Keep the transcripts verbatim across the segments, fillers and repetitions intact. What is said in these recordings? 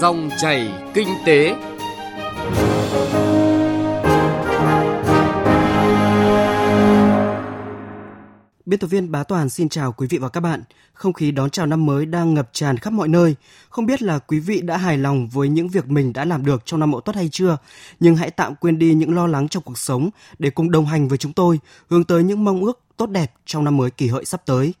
Dòng chảy kinh tế. Biên tập viên Bá Toàn xin chào quý vị và các bạn. Không khí đón chào năm mới đang ngập tràn khắp mọi nơi. Không biết là quý vị đã hài lòng với những việc mình đã làm được trong năm Mậu Tuất hay chưa? Nhưng hãy tạm quên đi những lo lắng trong cuộc sống để cùng đồng hành với chúng tôi hướng tới những mong ước tốt đẹp trong năm mới Kỷ Hợi sắp tới.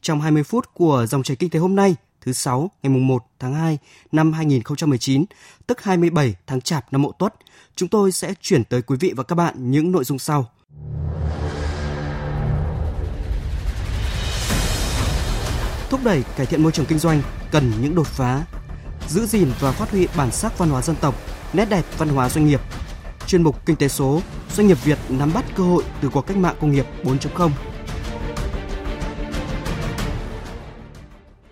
Trong hai mươi phút của Dòng chảy kinh tế hôm nay, thứ sáu, ngày mùng một tháng hai năm hai nghìn không trăm mười chín, tức hai mươi bảy tháng Chạp năm Mậu Tuất, chúng tôi sẽ chuyển tới quý vị và các bạn những nội dung sau. Thúc đẩy cải thiện môi trường kinh doanh cần những đột phá, giữ gìn và phát huy bản sắc văn hóa dân tộc, nét đẹp văn hóa doanh nghiệp. Chuyên mục Kinh tế số, doanh nghiệp Việt nắm bắt cơ hội từ cuộc cách mạng công nghiệp bốn chấm không.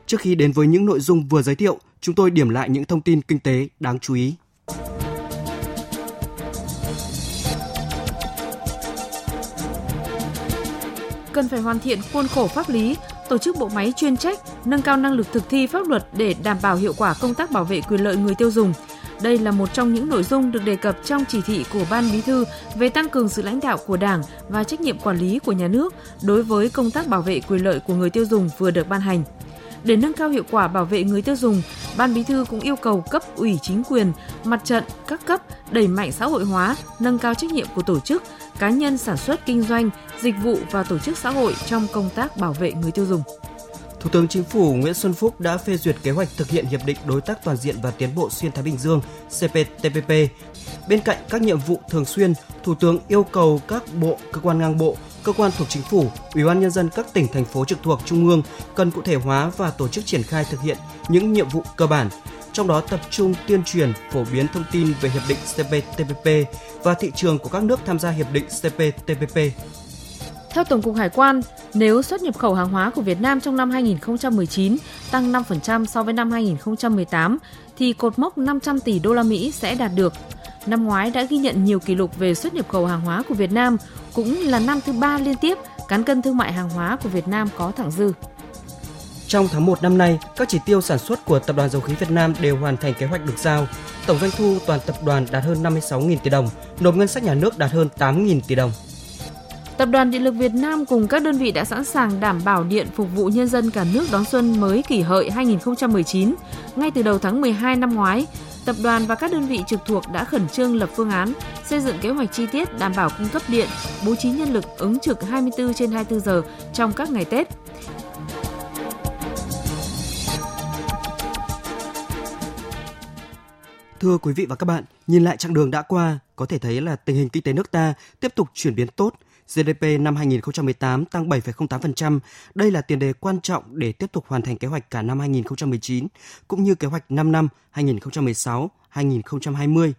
Trước khi đến với những nội dung vừa giới thiệu, chúng tôi điểm lại những thông tin kinh tế đáng chú ý. Cần phải hoàn thiện khuôn khổ pháp lý, tổ chức bộ máy chuyên trách, nâng cao năng lực thực thi pháp luật để đảm bảo hiệu quả công tác bảo vệ quyền lợi người tiêu dùng. Đây là một trong những nội dung được đề cập trong chỉ thị của Ban Bí thư về tăng cường sự lãnh đạo của Đảng và trách nhiệm quản lý của nhà nước đối với công tác bảo vệ quyền lợi của người tiêu dùng vừa được ban hành. Để nâng cao hiệu quả bảo vệ người tiêu dùng, Ban Bí thư cũng yêu cầu cấp ủy chính quyền, mặt trận, các cấp đẩy mạnh xã hội hóa, nâng cao trách nhiệm của tổ chức, cá nhân sản xuất kinh doanh, dịch vụ và tổ chức xã hội trong công tác bảo vệ người tiêu dùng. Thủ tướng Chính phủ Nguyễn Xuân Phúc đã phê duyệt kế hoạch thực hiện Hiệp định Đối tác Toàn diện và Tiến bộ Xuyên Thái Bình Dương C P T P P. Bên cạnh các nhiệm vụ thường xuyên, Thủ tướng yêu cầu các bộ, cơ quan ngang bộ, cơ quan thuộc Chính phủ, Ủy ban Nhân dân các tỉnh, thành phố trực thuộc Trung ương cần cụ thể hóa và tổ chức triển khai thực hiện những nhiệm vụ cơ bản, trong đó tập trung tuyên truyền, phổ biến thông tin về Hiệp định C P T P P và thị trường của các nước tham gia Hiệp định C P T P P. Theo Tổng cục Hải quan, nếu xuất nhập khẩu hàng hóa của Việt Nam trong năm hai nghìn không trăm mười chín tăng năm phần trăm so với năm hai nghìn không trăm mười tám, thì cột mốc năm trăm tỷ đô la Mỹ sẽ đạt được. Năm ngoái đã ghi nhận nhiều kỷ lục về xuất nhập khẩu hàng hóa của Việt Nam, cũng là năm thứ ba liên tiếp cán cân thương mại hàng hóa của Việt Nam có thặng dư. Trong tháng một năm nay, các chỉ tiêu sản xuất của Tập đoàn Dầu khí Việt Nam đều hoàn thành kế hoạch được giao. Tổng doanh thu toàn tập đoàn đạt hơn năm mươi sáu nghìn tỷ đồng, nộp ngân sách nhà nước đạt hơn tám nghìn tỷ đồng. Tập đoàn Điện lực Việt Nam cùng các đơn vị đã sẵn sàng đảm bảo điện phục vụ nhân dân cả nước đón xuân mới Kỷ Hợi hai nghìn không trăm mười chín. Ngay từ đầu tháng mười hai năm ngoái, Tập đoàn và các đơn vị trực thuộc đã khẩn trương lập phương án, xây dựng kế hoạch chi tiết đảm bảo cung cấp điện, bố trí nhân lực ứng trực hai mươi bốn trên hai mươi bốn giờ trong các ngày Tết. Thưa quý vị và các bạn, nhìn lại chặng đường đã qua, có thể thấy là tình hình kinh tế nước ta tiếp tục chuyển biến tốt. G D P năm hai nghìn không trăm mười tám tăng bảy phẩy không tám phần trăm. Đây là tiền đề quan trọng để tiếp tục hoàn thành kế hoạch cả năm hai nghìn không trăm mười chín, cũng như kế hoạch năm năm hai nghìn không trăm mười sáu đến hai nghìn không trăm hai mươi.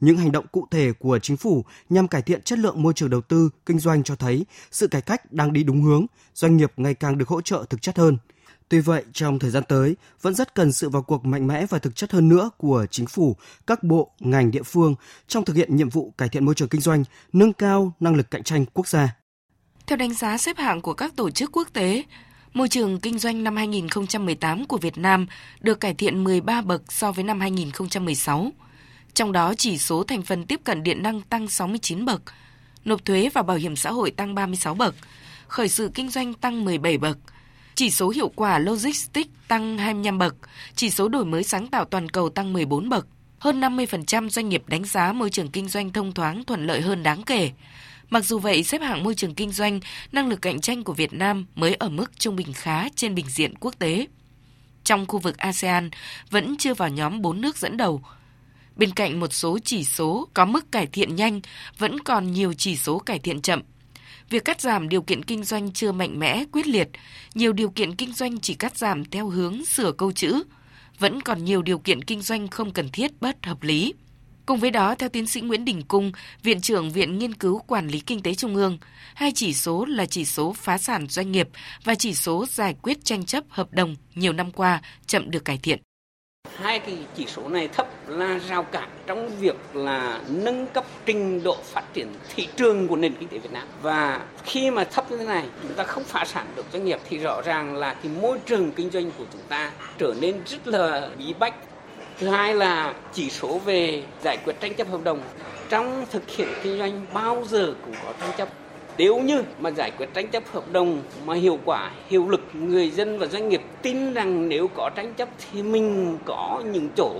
Những hành động cụ thể của chính phủ nhằm cải thiện chất lượng môi trường đầu tư, kinh doanh cho thấy sự cải cách đang đi đúng hướng, doanh nghiệp ngày càng được hỗ trợ thực chất hơn. Tuy vậy, trong thời gian tới, vẫn rất cần sự vào cuộc mạnh mẽ và thực chất hơn nữa của chính phủ, các bộ, ngành, địa phương trong thực hiện nhiệm vụ cải thiện môi trường kinh doanh, nâng cao năng lực cạnh tranh quốc gia. Theo đánh giá xếp hạng của các tổ chức quốc tế, môi trường kinh doanh năm hai nghìn không trăm mười tám của Việt Nam được cải thiện mười ba bậc so với năm hai nghìn không trăm mười sáu. Trong đó, chỉ số thành phần tiếp cận điện năng tăng sáu mươi chín bậc, nộp thuế và bảo hiểm xã hội tăng ba mươi sáu bậc, khởi sự kinh doanh tăng mười bảy bậc. Chỉ số hiệu quả logistics tăng hai mươi lăm bậc, chỉ số đổi mới sáng tạo toàn cầu tăng mười bốn bậc. Hơn năm mươi phần trăm doanh nghiệp đánh giá môi trường kinh doanh thông thoáng thuận lợi hơn đáng kể. Mặc dù vậy, xếp hạng môi trường kinh doanh, năng lực cạnh tranh của Việt Nam mới ở mức trung bình khá trên bình diện quốc tế. Trong khu vực ASEAN vẫn chưa vào nhóm bốn nước dẫn đầu. Bên cạnh một số chỉ số có mức cải thiện nhanh, vẫn còn nhiều chỉ số cải thiện chậm. Việc cắt giảm điều kiện kinh doanh chưa mạnh mẽ, quyết liệt. Nhiều điều kiện kinh doanh chỉ cắt giảm theo hướng sửa câu chữ. Vẫn còn nhiều điều kiện kinh doanh không cần thiết, bất hợp lý. Cùng với đó, theo tiến sĩ Nguyễn Đình Cung, Viện trưởng Viện Nghiên cứu Quản lý Kinh tế Trung ương, hai chỉ số là chỉ số phá sản doanh nghiệp và chỉ số giải quyết tranh chấp hợp đồng nhiều năm qua chậm được cải thiện. Hai cái chỉ số này thấp là rào cản trong việc là nâng cấp trình độ phát triển thị trường của nền kinh tế Việt Nam. Và khi mà thấp như thế này, chúng ta không phá sản được doanh nghiệp thì rõ ràng là cái môi trường kinh doanh của chúng ta trở nên rất là bí bách. Thứ hai là chỉ số về giải quyết tranh chấp hợp đồng. Trong thực hiện kinh doanh bao giờ cũng có tranh chấp. Nếu như mà giải quyết tranh chấp hợp đồng mà hiệu quả, hiệu lực, người dân và doanh nghiệp tin rằng nếu có tranh chấp thì mình có những chỗ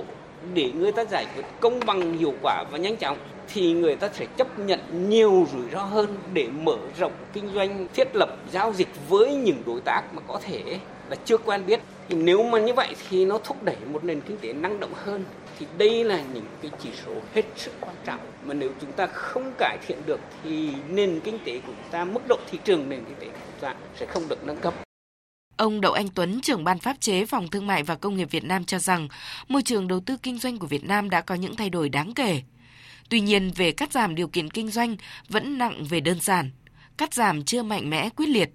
để người ta giải quyết công bằng, hiệu quả và nhanh chóng, thì người ta sẽ chấp nhận nhiều rủi ro hơn để mở rộng kinh doanh, thiết lập giao dịch với những đối tác mà có thể là chưa quen biết. Thì nếu mà như vậy thì nó thúc đẩy một nền kinh tế năng động hơn. Thì đây là những cái chỉ số hết sức quan trọng mà nếu chúng ta không cải thiện được thì nền kinh tế của chúng ta, mức độ thị trường nền kinh tế của chúng ta sẽ không được nâng cấp. Ông Đậu Anh Tuấn, trưởng ban pháp chế Phòng Thương mại và Công nghiệp Việt Nam cho rằng môi trường đầu tư kinh doanh của Việt Nam đã có những thay đổi đáng kể. Tuy nhiên, về cắt giảm điều kiện kinh doanh vẫn nặng về đơn giản, cắt giảm chưa mạnh mẽ quyết liệt.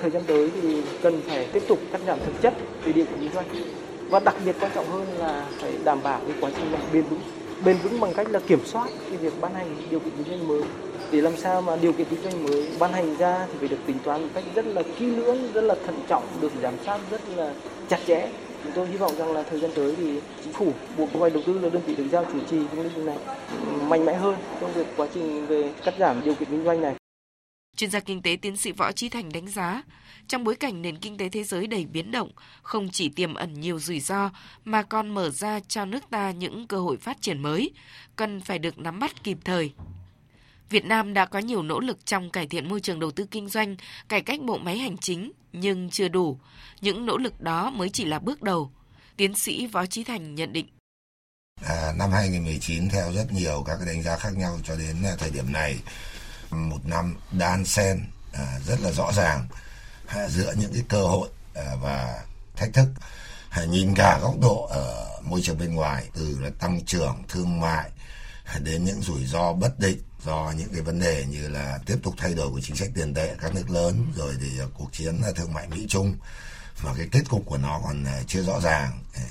Thời gian tới thì cần phải tiếp tục cắt giảm thực chất về điều kiện kinh doanh. Và đặc biệt quan trọng hơn là phải đảm bảo cái quá trình bền vững. Bền vững bằng cách là kiểm soát cái việc ban hành điều kiện kinh doanh mới. Để làm sao mà điều kiện kinh doanh mới ban hành ra thì phải được tính toán một cách rất là kỹ lưỡng, rất là thận trọng, được giám sát rất là chặt chẽ. Chúng tôi hy vọng rằng là thời gian tới thì chính phủ, Bộ Kế hoạch Đầu tư là đơn vị được giao chủ trì trong lĩnh vực này mạnh mẽ hơn trong việc quá trình về cắt giảm điều kiện kinh doanh này. Chuyên gia kinh tế tiến sĩ Võ Trí Thành đánh giá, trong bối cảnh nền kinh tế thế giới đầy biến động, không chỉ tiềm ẩn nhiều rủi ro mà còn mở ra cho nước ta những cơ hội phát triển mới, cần phải được nắm bắt kịp thời. Việt Nam đã có nhiều nỗ lực trong cải thiện môi trường đầu tư kinh doanh, cải cách bộ máy hành chính, nhưng chưa đủ. Những nỗ lực đó mới chỉ là bước đầu. Tiến sĩ Võ Trí Thành nhận định. À, năm hai không một chín theo rất nhiều các đánh giá khác nhau cho đến thời điểm này, một năm đan xen à, rất là rõ ràng à, giữa những cái cơ hội à, và thách thức. À, nhìn cả góc độ ở môi trường bên ngoài, từ là tăng trưởng, thương mại à, đến những rủi ro bất định do những cái vấn đề như là tiếp tục thay đổi của chính sách tiền tệ các nước lớn, rồi thì cuộc chiến thương mại Mỹ Trung mà cái kết cục của nó còn chưa rõ ràng,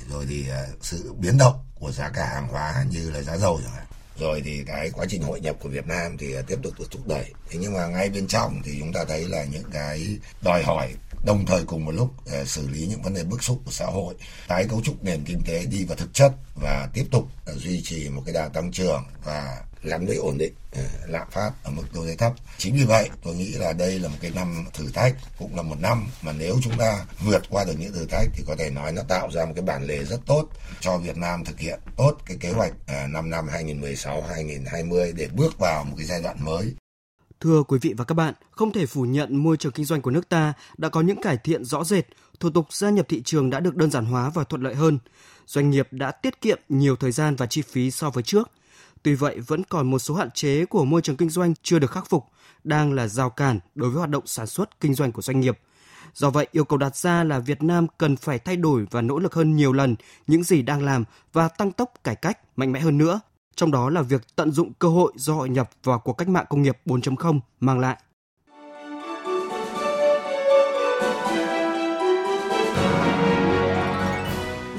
rồi thì sự biến động của giá cả hàng hóa như là giá dầu chẳng hạn. Rồi thì cái quá trình hội nhập của Việt Nam thì tiếp tục được thúc đẩy. Thế nhưng mà ngay bên trong thì chúng ta thấy là những cái đòi hỏi đồng thời cùng một lúc xử lý những vấn đề bức xúc của xã hội, tái cấu trúc nền kinh tế đi vào thực chất và tiếp tục duy trì một cái đà tăng trưởng và gắn với ổn định lạm phát ở mức tối thấp. Chính vì vậy tôi nghĩ là đây là một cái năm thử thách, cũng là một năm mà nếu chúng ta vượt qua được những thử thách thì có thể nói nó tạo ra một cái bản lề rất tốt cho Việt Nam thực hiện tốt cái kế hoạch năm năm hai nghìn mười sáu đến hai nghìn hai mươi để bước vào một cái giai đoạn mới. Thưa quý vị và các bạn, không thể phủ nhận môi trường kinh doanh của nước ta đã có những cải thiện rõ rệt, thủ tục gia nhập thị trường đã được đơn giản hóa và thuận lợi hơn. Doanh nghiệp đã tiết kiệm nhiều thời gian và chi phí so với trước. Tuy vậy, vẫn còn một số hạn chế của môi trường kinh doanh chưa được khắc phục, đang là rào cản đối với hoạt động sản xuất kinh doanh của doanh nghiệp. Do vậy, yêu cầu đặt ra là Việt Nam cần phải thay đổi và nỗ lực hơn nhiều lần những gì đang làm và tăng tốc cải cách mạnh mẽ hơn nữa. Trong đó là việc tận dụng cơ hội do hội nhập vào cuộc cách mạng công nghiệp bốn chấm không mang lại.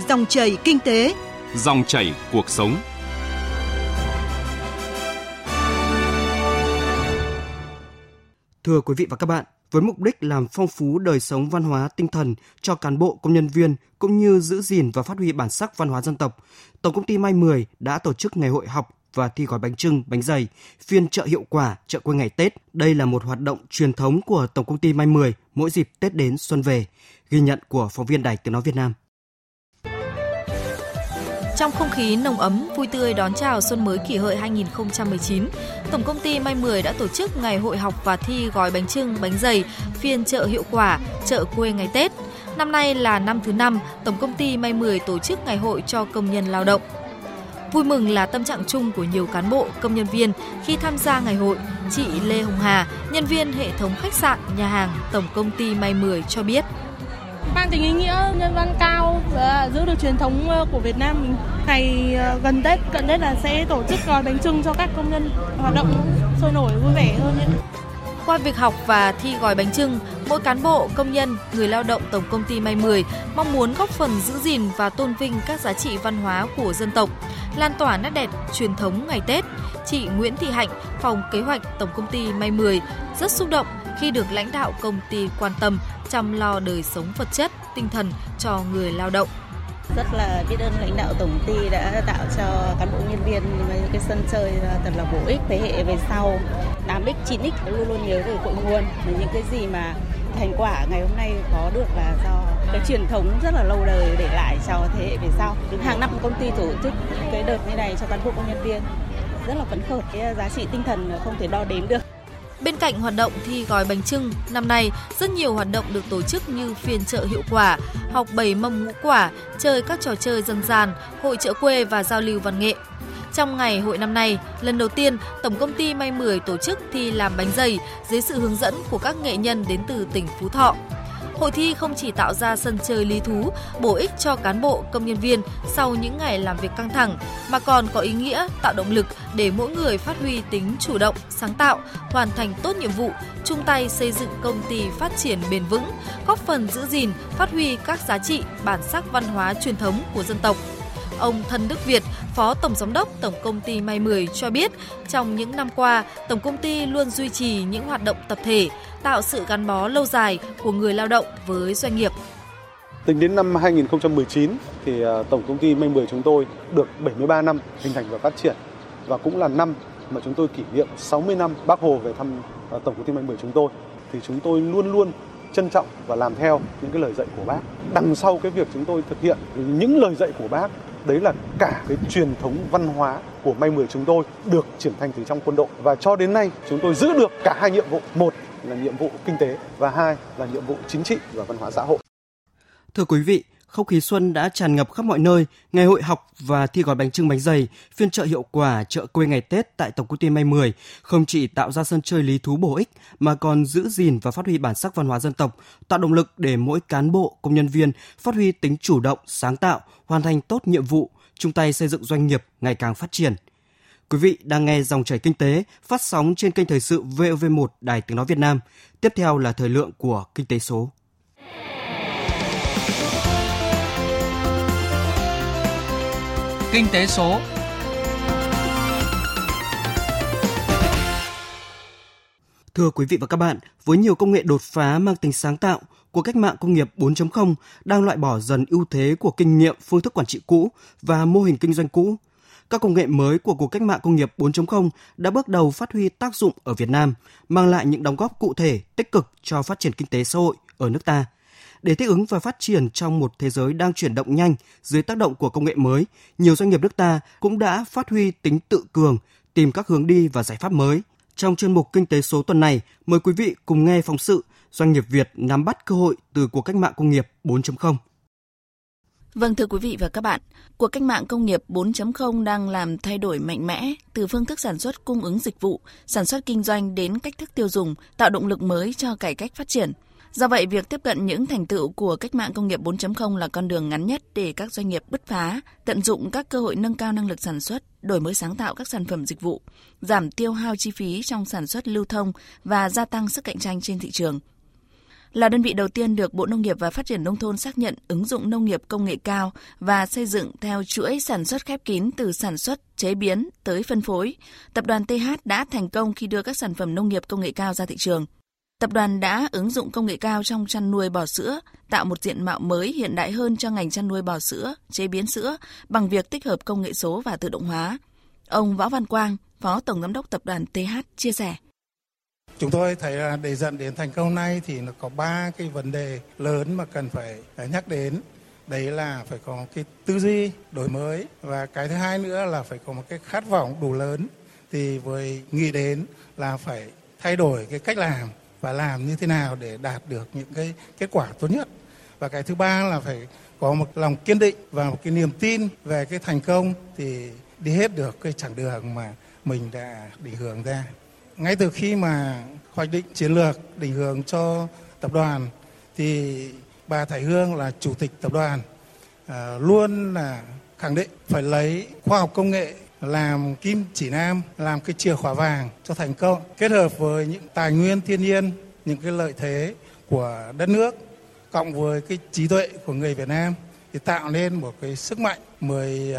Dòng chảy kinh tế, dòng chảy cuộc sống. Thưa quý vị và các bạn, với mục đích làm phong phú đời sống văn hóa tinh thần cho cán bộ công nhân viên cũng như giữ gìn và phát huy bản sắc văn hóa dân tộc, Tổng Công ty May mười đã tổ chức ngày hội học và thi gói bánh chưng, bánh dày, phiên chợ hiệu quả, chợ quê ngày Tết. Đây là một hoạt động truyền thống của Tổng Công ty May mười mỗi dịp Tết đến xuân về. Ghi nhận của phóng viên Đài Tiếng nói Việt Nam. Trong không khí nồng ấm, vui tươi đón chào xuân mới Kỷ Hợi hai nghìn không trăm mười chín, Tổng Công ty May mười đã tổ chức ngày hội học và thi gói bánh chưng, bánh dày, phiên chợ hiệu quả, chợ quê ngày Tết. Năm nay là năm thứ năm, Tổng Công ty May mười tổ chức ngày hội cho công nhân lao động. Vui mừng là tâm trạng chung của nhiều cán bộ, công nhân viên khi tham gia ngày hội. Chị Lê Hồng Hà, nhân viên hệ thống khách sạn, nhà hàng Tổng Công ty May mười cho biết. Mang tính ý nghĩa nhân văn cao, giữ được truyền thống của Việt Nam mình. Ngày gần Tết, cận Tết là sẽ tổ chức gói bánh chưng cho các công nhân, hoạt động sôi nổi, vui vẻ hơn. Qua việc học và thi gói bánh chưng, mỗi cán bộ, công nhân, người lao động Tổng Công ty May mười mong muốn góp phần giữ gìn và tôn vinh các giá trị văn hóa của dân tộc, lan tỏa nét đẹp truyền thống ngày Tết. Chị Nguyễn Thị Hạnh, phòng kế hoạch Tổng Công ty May mười rất xúc động khi được lãnh đạo công ty quan tâm chăm lo đời sống vật chất, tinh thần cho người lao động. Rất là biết ơn lãnh đạo tổng ty đã tạo cho cán bộ nhân viên cái sân chơi thật là bổ ích, thế hệ về sau tám ích, chín ích luôn luôn nhớ về cội nguồn. Những cái gì mà thành quả ngày hôm nay có được là do cái truyền thống rất là lâu đời để lại cho thế hệ về sau. Hàng năm công ty tổ chức cái đợt như này cho cán bộ công nhân viên rất là phấn khởi, cái giá trị tinh thần không thể đo đếm được. Bên cạnh hoạt động thi gói bánh chưng, năm nay rất nhiều hoạt động được tổ chức như phiên chợ hiệu quả, học bày mâm ngũ quả, chơi các trò chơi dân gian, hội chợ quê và giao lưu văn nghệ. Trong ngày hội năm nay, lần đầu tiên Tổng Công ty May mười tổ chức thi làm bánh dày dưới sự hướng dẫn của các nghệ nhân đến từ tỉnh Phú Thọ. Hội thi không chỉ tạo ra sân chơi lý thú, bổ ích cho cán bộ, công nhân viên sau những ngày làm việc căng thẳng, mà còn có ý nghĩa tạo động lực để mỗi người phát huy tính chủ động, sáng tạo, hoàn thành tốt nhiệm vụ, chung tay xây dựng công ty phát triển bền vững, góp phần giữ gìn, phát huy các giá trị, bản sắc văn hóa truyền thống của dân tộc. Ông Thân Đức Việt, Phó Tổng Giám đốc Tổng Công ty May mười cho biết, trong những năm qua, Tổng Công ty luôn duy trì những hoạt động tập thể, tạo sự gắn bó lâu dài của người lao động với doanh nghiệp. Tính đến năm hai nghìn không trăm mười chín, thì Tổng Công ty May mười chúng tôi được bảy mươi ba năm hình thành và phát triển, và cũng là năm mà chúng tôi kỷ niệm sáu mươi năm Bác Hồ về thăm Tổng Công ty May mười chúng tôi. Thì chúng tôi luôn luôn trân trọng và làm theo những cái lời dạy của Bác. Đằng sau cái việc chúng tôi thực hiện những lời dạy của Bác, đấy là cả cái truyền thống văn hóa của May mười chúng tôi được trưởng thành từ trong quân đội. Và cho đến nay chúng tôi giữ được cả hai nhiệm vụ. Một là nhiệm vụ kinh tế và hai là nhiệm vụ chính trị và văn hóa xã hội. Thưa quý vị, không khí xuân đã tràn ngập khắp mọi nơi. Ngày hội học và thi gói bánh chưng bánh dày, phiên chợ hiệu quả, chợ quê ngày Tết tại Tổng Công ty May mười không chỉ tạo ra sân chơi lý thú bổ ích mà còn giữ gìn và phát huy bản sắc văn hóa dân tộc, tạo động lực để mỗi cán bộ, công nhân viên phát huy tính chủ động, sáng tạo, hoàn thành tốt nhiệm vụ, chung tay xây dựng doanh nghiệp ngày càng phát triển. Quý vị đang nghe Dòng chảy kinh tế phát sóng trên kênh Thời sự vê o vê một Đài Tiếng nói Việt Nam. Tiếp theo là thời lượng của Kinh tế số. Kinh tế số. Thưa quý vị và các bạn, với nhiều công nghệ đột phá mang tính sáng tạo, cuộc cách mạng công nghiệp bốn chấm không đang loại bỏ dần ưu thế của kinh nghiệm, phương thức quản trị cũ và mô hình kinh doanh cũ. Các công nghệ mới của cuộc cách mạng công nghiệp bốn chấm không đã bước đầu phát huy tác dụng ở Việt Nam, mang lại những đóng góp cụ thể, tích cực cho phát triển kinh tế xã hội ở nước ta. Để thích ứng và phát triển trong một thế giới đang chuyển động nhanh dưới tác động của công nghệ mới, nhiều doanh nghiệp nước ta cũng đã phát huy tính tự cường, tìm các hướng đi và giải pháp mới. Trong chuyên mục Kinh tế số tuần này, mời quý vị cùng nghe phóng sự Doanh nghiệp Việt nắm bắt cơ hội từ cuộc cách mạng công nghiệp bốn chấm không. Vâng, thưa quý vị và các bạn, cuộc cách mạng công nghiệp bốn chấm không đang làm thay đổi mạnh mẽ từ phương thức sản xuất cung ứng dịch vụ, sản xuất kinh doanh đến cách thức tiêu dùng, tạo động lực mới cho cải cách phát triển. Do vậy, việc tiếp cận những thành tựu của cách mạng công nghiệp bốn chấm không là con đường ngắn nhất để các doanh nghiệp bứt phá, tận dụng các cơ hội nâng cao năng lực sản xuất, đổi mới sáng tạo các sản phẩm dịch vụ, giảm tiêu hao chi phí trong sản xuất lưu thông và gia tăng sức cạnh tranh trên thị trường. Là đơn vị đầu tiên được Bộ Nông nghiệp và Phát triển Nông thôn xác nhận ứng dụng nông nghiệp công nghệ cao và xây dựng theo chuỗi sản xuất khép kín từ sản xuất, chế biến tới phân phối, Tập đoàn tê hát đã thành công khi đưa các sản phẩm nông nghiệp công nghệ cao ra thị trường. Tập đoàn đã ứng dụng công nghệ cao trong chăn nuôi bò sữa, tạo một diện mạo mới hiện đại hơn cho ngành chăn nuôi bò sữa, chế biến sữa bằng việc tích hợp công nghệ số và tự động hóa. Ông Võ Văn Quang, Phó Tổng Giám đốc Tập đoàn tê hát chia sẻ. Chúng tôi thấy là để dẫn đến thành công này thì nó có ba cái vấn đề lớn mà cần phải nhắc đến. Đấy là phải có cái tư duy đổi mới và cái thứ hai nữa là phải có một cái khát vọng đủ lớn. Thì với nghĩ đến là phải thay đổi cái cách làm và làm như thế nào để đạt được những cái kết quả tốt nhất. Và cái thứ ba là phải có một lòng kiên định và một cái niềm tin về cái thành công thì đi hết được cái chặng đường mà mình đã định hướng ra. Ngay từ khi mà hoạch định chiến lược định hướng cho tập đoàn thì bà Thái Hương là chủ tịch tập đoàn luôn là khẳng định phải lấy khoa học công nghệ làm kim chỉ nam, làm cái chìa khóa vàng cho thành công, kết hợp với những tài nguyên thiên nhiên, những cái lợi thế của đất nước cộng với cái trí tuệ của người Việt Nam thì tạo nên một cái sức mạnh mới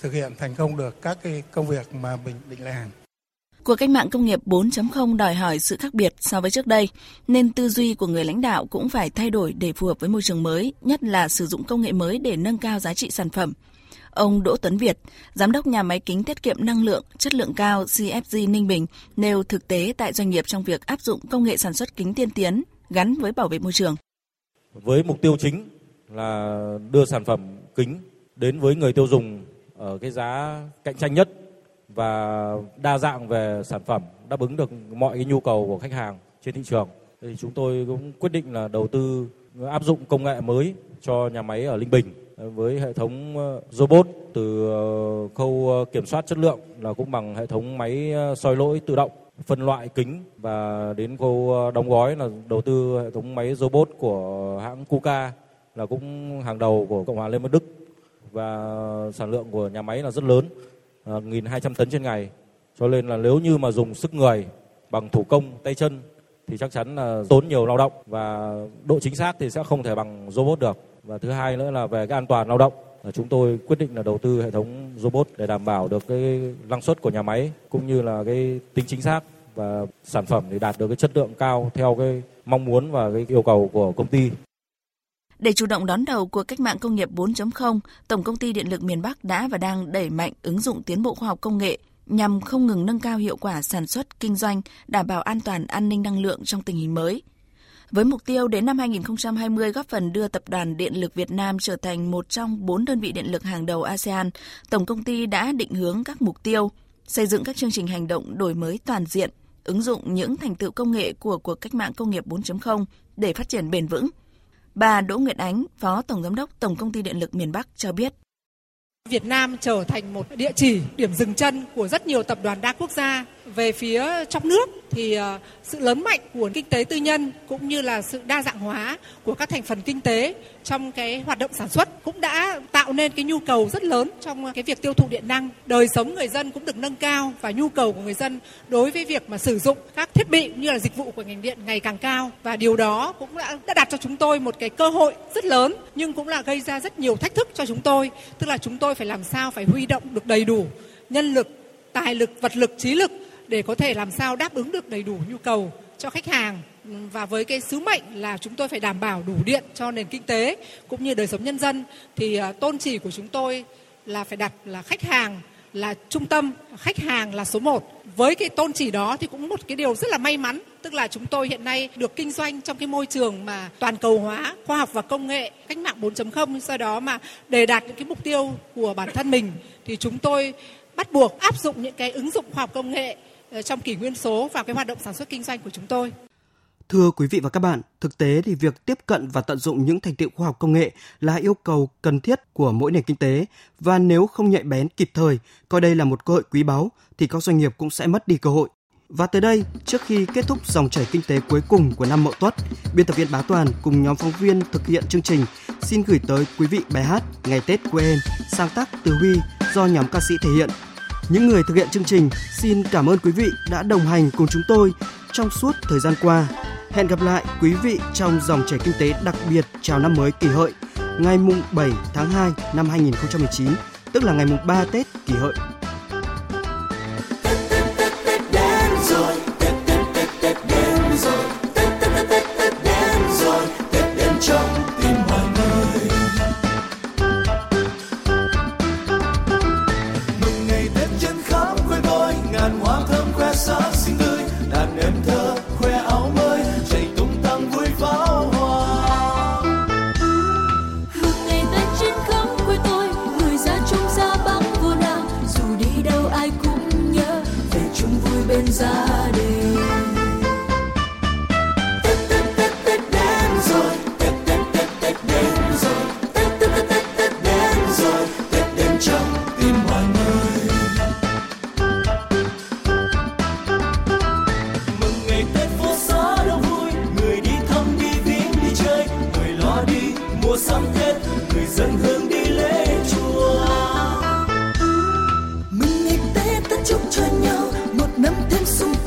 thực hiện thành công được các cái công việc mà mình định làm. Cuộc cách mạng công nghiệp bốn chấm không đòi hỏi sự khác biệt so với trước đây, nên tư duy của người lãnh đạo cũng phải thay đổi để phù hợp với môi trường mới, nhất là sử dụng công nghệ mới để nâng cao giá trị sản phẩm. Ông Đỗ Tuấn Việt, giám đốc nhà máy kính tiết kiệm năng lượng, chất lượng cao xê ép giê Ninh Bình, nêu thực tế tại doanh nghiệp trong việc áp dụng công nghệ sản xuất kính tiên tiến gắn với bảo vệ môi trường. Với mục tiêu chính là đưa sản phẩm kính đến với người tiêu dùng ở cái giá cạnh tranh nhất và đa dạng về sản phẩm, đáp ứng được mọi cái nhu cầu của khách hàng trên thị trường. Thì chúng tôi cũng quyết định là đầu tư áp dụng công nghệ mới cho nhà máy ở Ninh Bình với hệ thống robot từ khâu kiểm soát chất lượng là cũng bằng hệ thống máy soi lỗi tự động, phân loại kính và đến khâu đóng gói là đầu tư hệ thống máy robot của hãng KUKA là cũng hàng đầu của Cộng hòa Liên bang Đức và sản lượng của nhà máy là rất lớn, một nghìn hai trăm tấn trên ngày. Cho nên là nếu như mà dùng sức người bằng thủ công, tay chân thì chắc chắn là tốn nhiều lao động và độ chính xác thì sẽ không thể bằng robot được. Và thứ hai nữa là về cái an toàn lao động, chúng tôi quyết định là đầu tư hệ thống robot để đảm bảo được cái năng suất của nhà máy cũng như là cái tính chính xác và sản phẩm để đạt được cái chất lượng cao theo cái mong muốn và cái yêu cầu của công ty. Để chủ động đón đầu cuộc cách mạng công nghiệp bốn chấm không, Tổng Công ty Điện lực miền Bắc đã và đang đẩy mạnh ứng dụng tiến bộ khoa học công nghệ nhằm không ngừng nâng cao hiệu quả sản xuất, kinh doanh, đảm bảo an toàn, an ninh năng lượng trong tình hình mới. Với mục tiêu đến năm hai không hai không góp phần đưa Tập đoàn Điện lực Việt Nam trở thành một trong bốn đơn vị điện lực hàng đầu ASEAN, Tổng Công ty đã định hướng các mục tiêu, xây dựng các chương trình hành động đổi mới toàn diện, ứng dụng những thành tựu công nghệ của cuộc cách mạng công nghiệp bốn chấm không để phát triển bền vững. Bà Đỗ Nguyệt Ánh, Phó Tổng Giám đốc Tổng Công ty Điện lực miền Bắc cho biết. Việt Nam trở thành một địa chỉ, điểm dừng chân của rất nhiều tập đoàn đa quốc gia. Về phía trong nước thì sự lớn mạnh của kinh tế tư nhân cũng như là sự đa dạng hóa của các thành phần kinh tế trong cái hoạt động sản xuất cũng đã tạo nên cái nhu cầu rất lớn trong cái việc tiêu thụ điện năng. Đời sống người dân cũng được nâng cao và nhu cầu của người dân đối với việc mà sử dụng các thiết bị như là dịch vụ của ngành điện ngày càng cao. Và điều đó cũng đã, đã đặt cho chúng tôi một cái cơ hội rất lớn nhưng cũng là gây ra rất nhiều thách thức cho chúng tôi. Tức là chúng tôi phải làm sao phải huy động được đầy đủ nhân lực, tài lực, vật lực, trí lực để có thể làm sao đáp ứng được đầy đủ nhu cầu cho khách hàng và với cái sứ mệnh là chúng tôi phải đảm bảo đủ điện cho nền kinh tế cũng như đời sống nhân dân thì tôn chỉ của chúng tôi là phải đặt là khách hàng là trung tâm, khách hàng là số một. Với cái tôn chỉ đó thì cũng một cái điều rất là may mắn, tức là chúng tôi hiện nay được kinh doanh trong cái môi trường mà toàn cầu hóa, khoa học và công nghệ, cách mạng bốn chấm không, do đó mà để đạt những cái mục tiêu của bản thân mình thì chúng tôi bắt buộc áp dụng những cái ứng dụng khoa học công nghệ trong kỷ nguyên số vào cái hoạt động sản xuất kinh doanh của chúng tôi. Thưa quý vị và các bạn, thực tế thì việc tiếp cận và tận dụng những thành tựu khoa học công nghệ là yêu cầu cần thiết của mỗi nền kinh tế và nếu không nhạy bén kịp thời, coi đây là một cơ hội quý báu thì các doanh nghiệp cũng sẽ mất đi cơ hội. Và tới đây, trước khi kết thúc dòng chảy kinh tế cuối cùng của năm Mậu Tuất, biên tập viên Bá Toàn cùng nhóm phóng viên thực hiện chương trình xin gửi tới quý vị bài hát Ngày Tết Quê Em, sáng tác Từ Huy do nhóm ca sĩ thể hiện. Những người thực hiện chương trình xin cảm ơn quý vị đã đồng hành cùng chúng tôi trong suốt thời gian qua. Hẹn gặp lại quý vị trong dòng chảy kinh tế đặc biệt chào năm mới Kỷ Hợi ngày mùng bảy tháng hai năm hai không một chín, tức là ngày mùng ba Tết Kỷ Hợi. Chúc cho nhau một năm thêm sung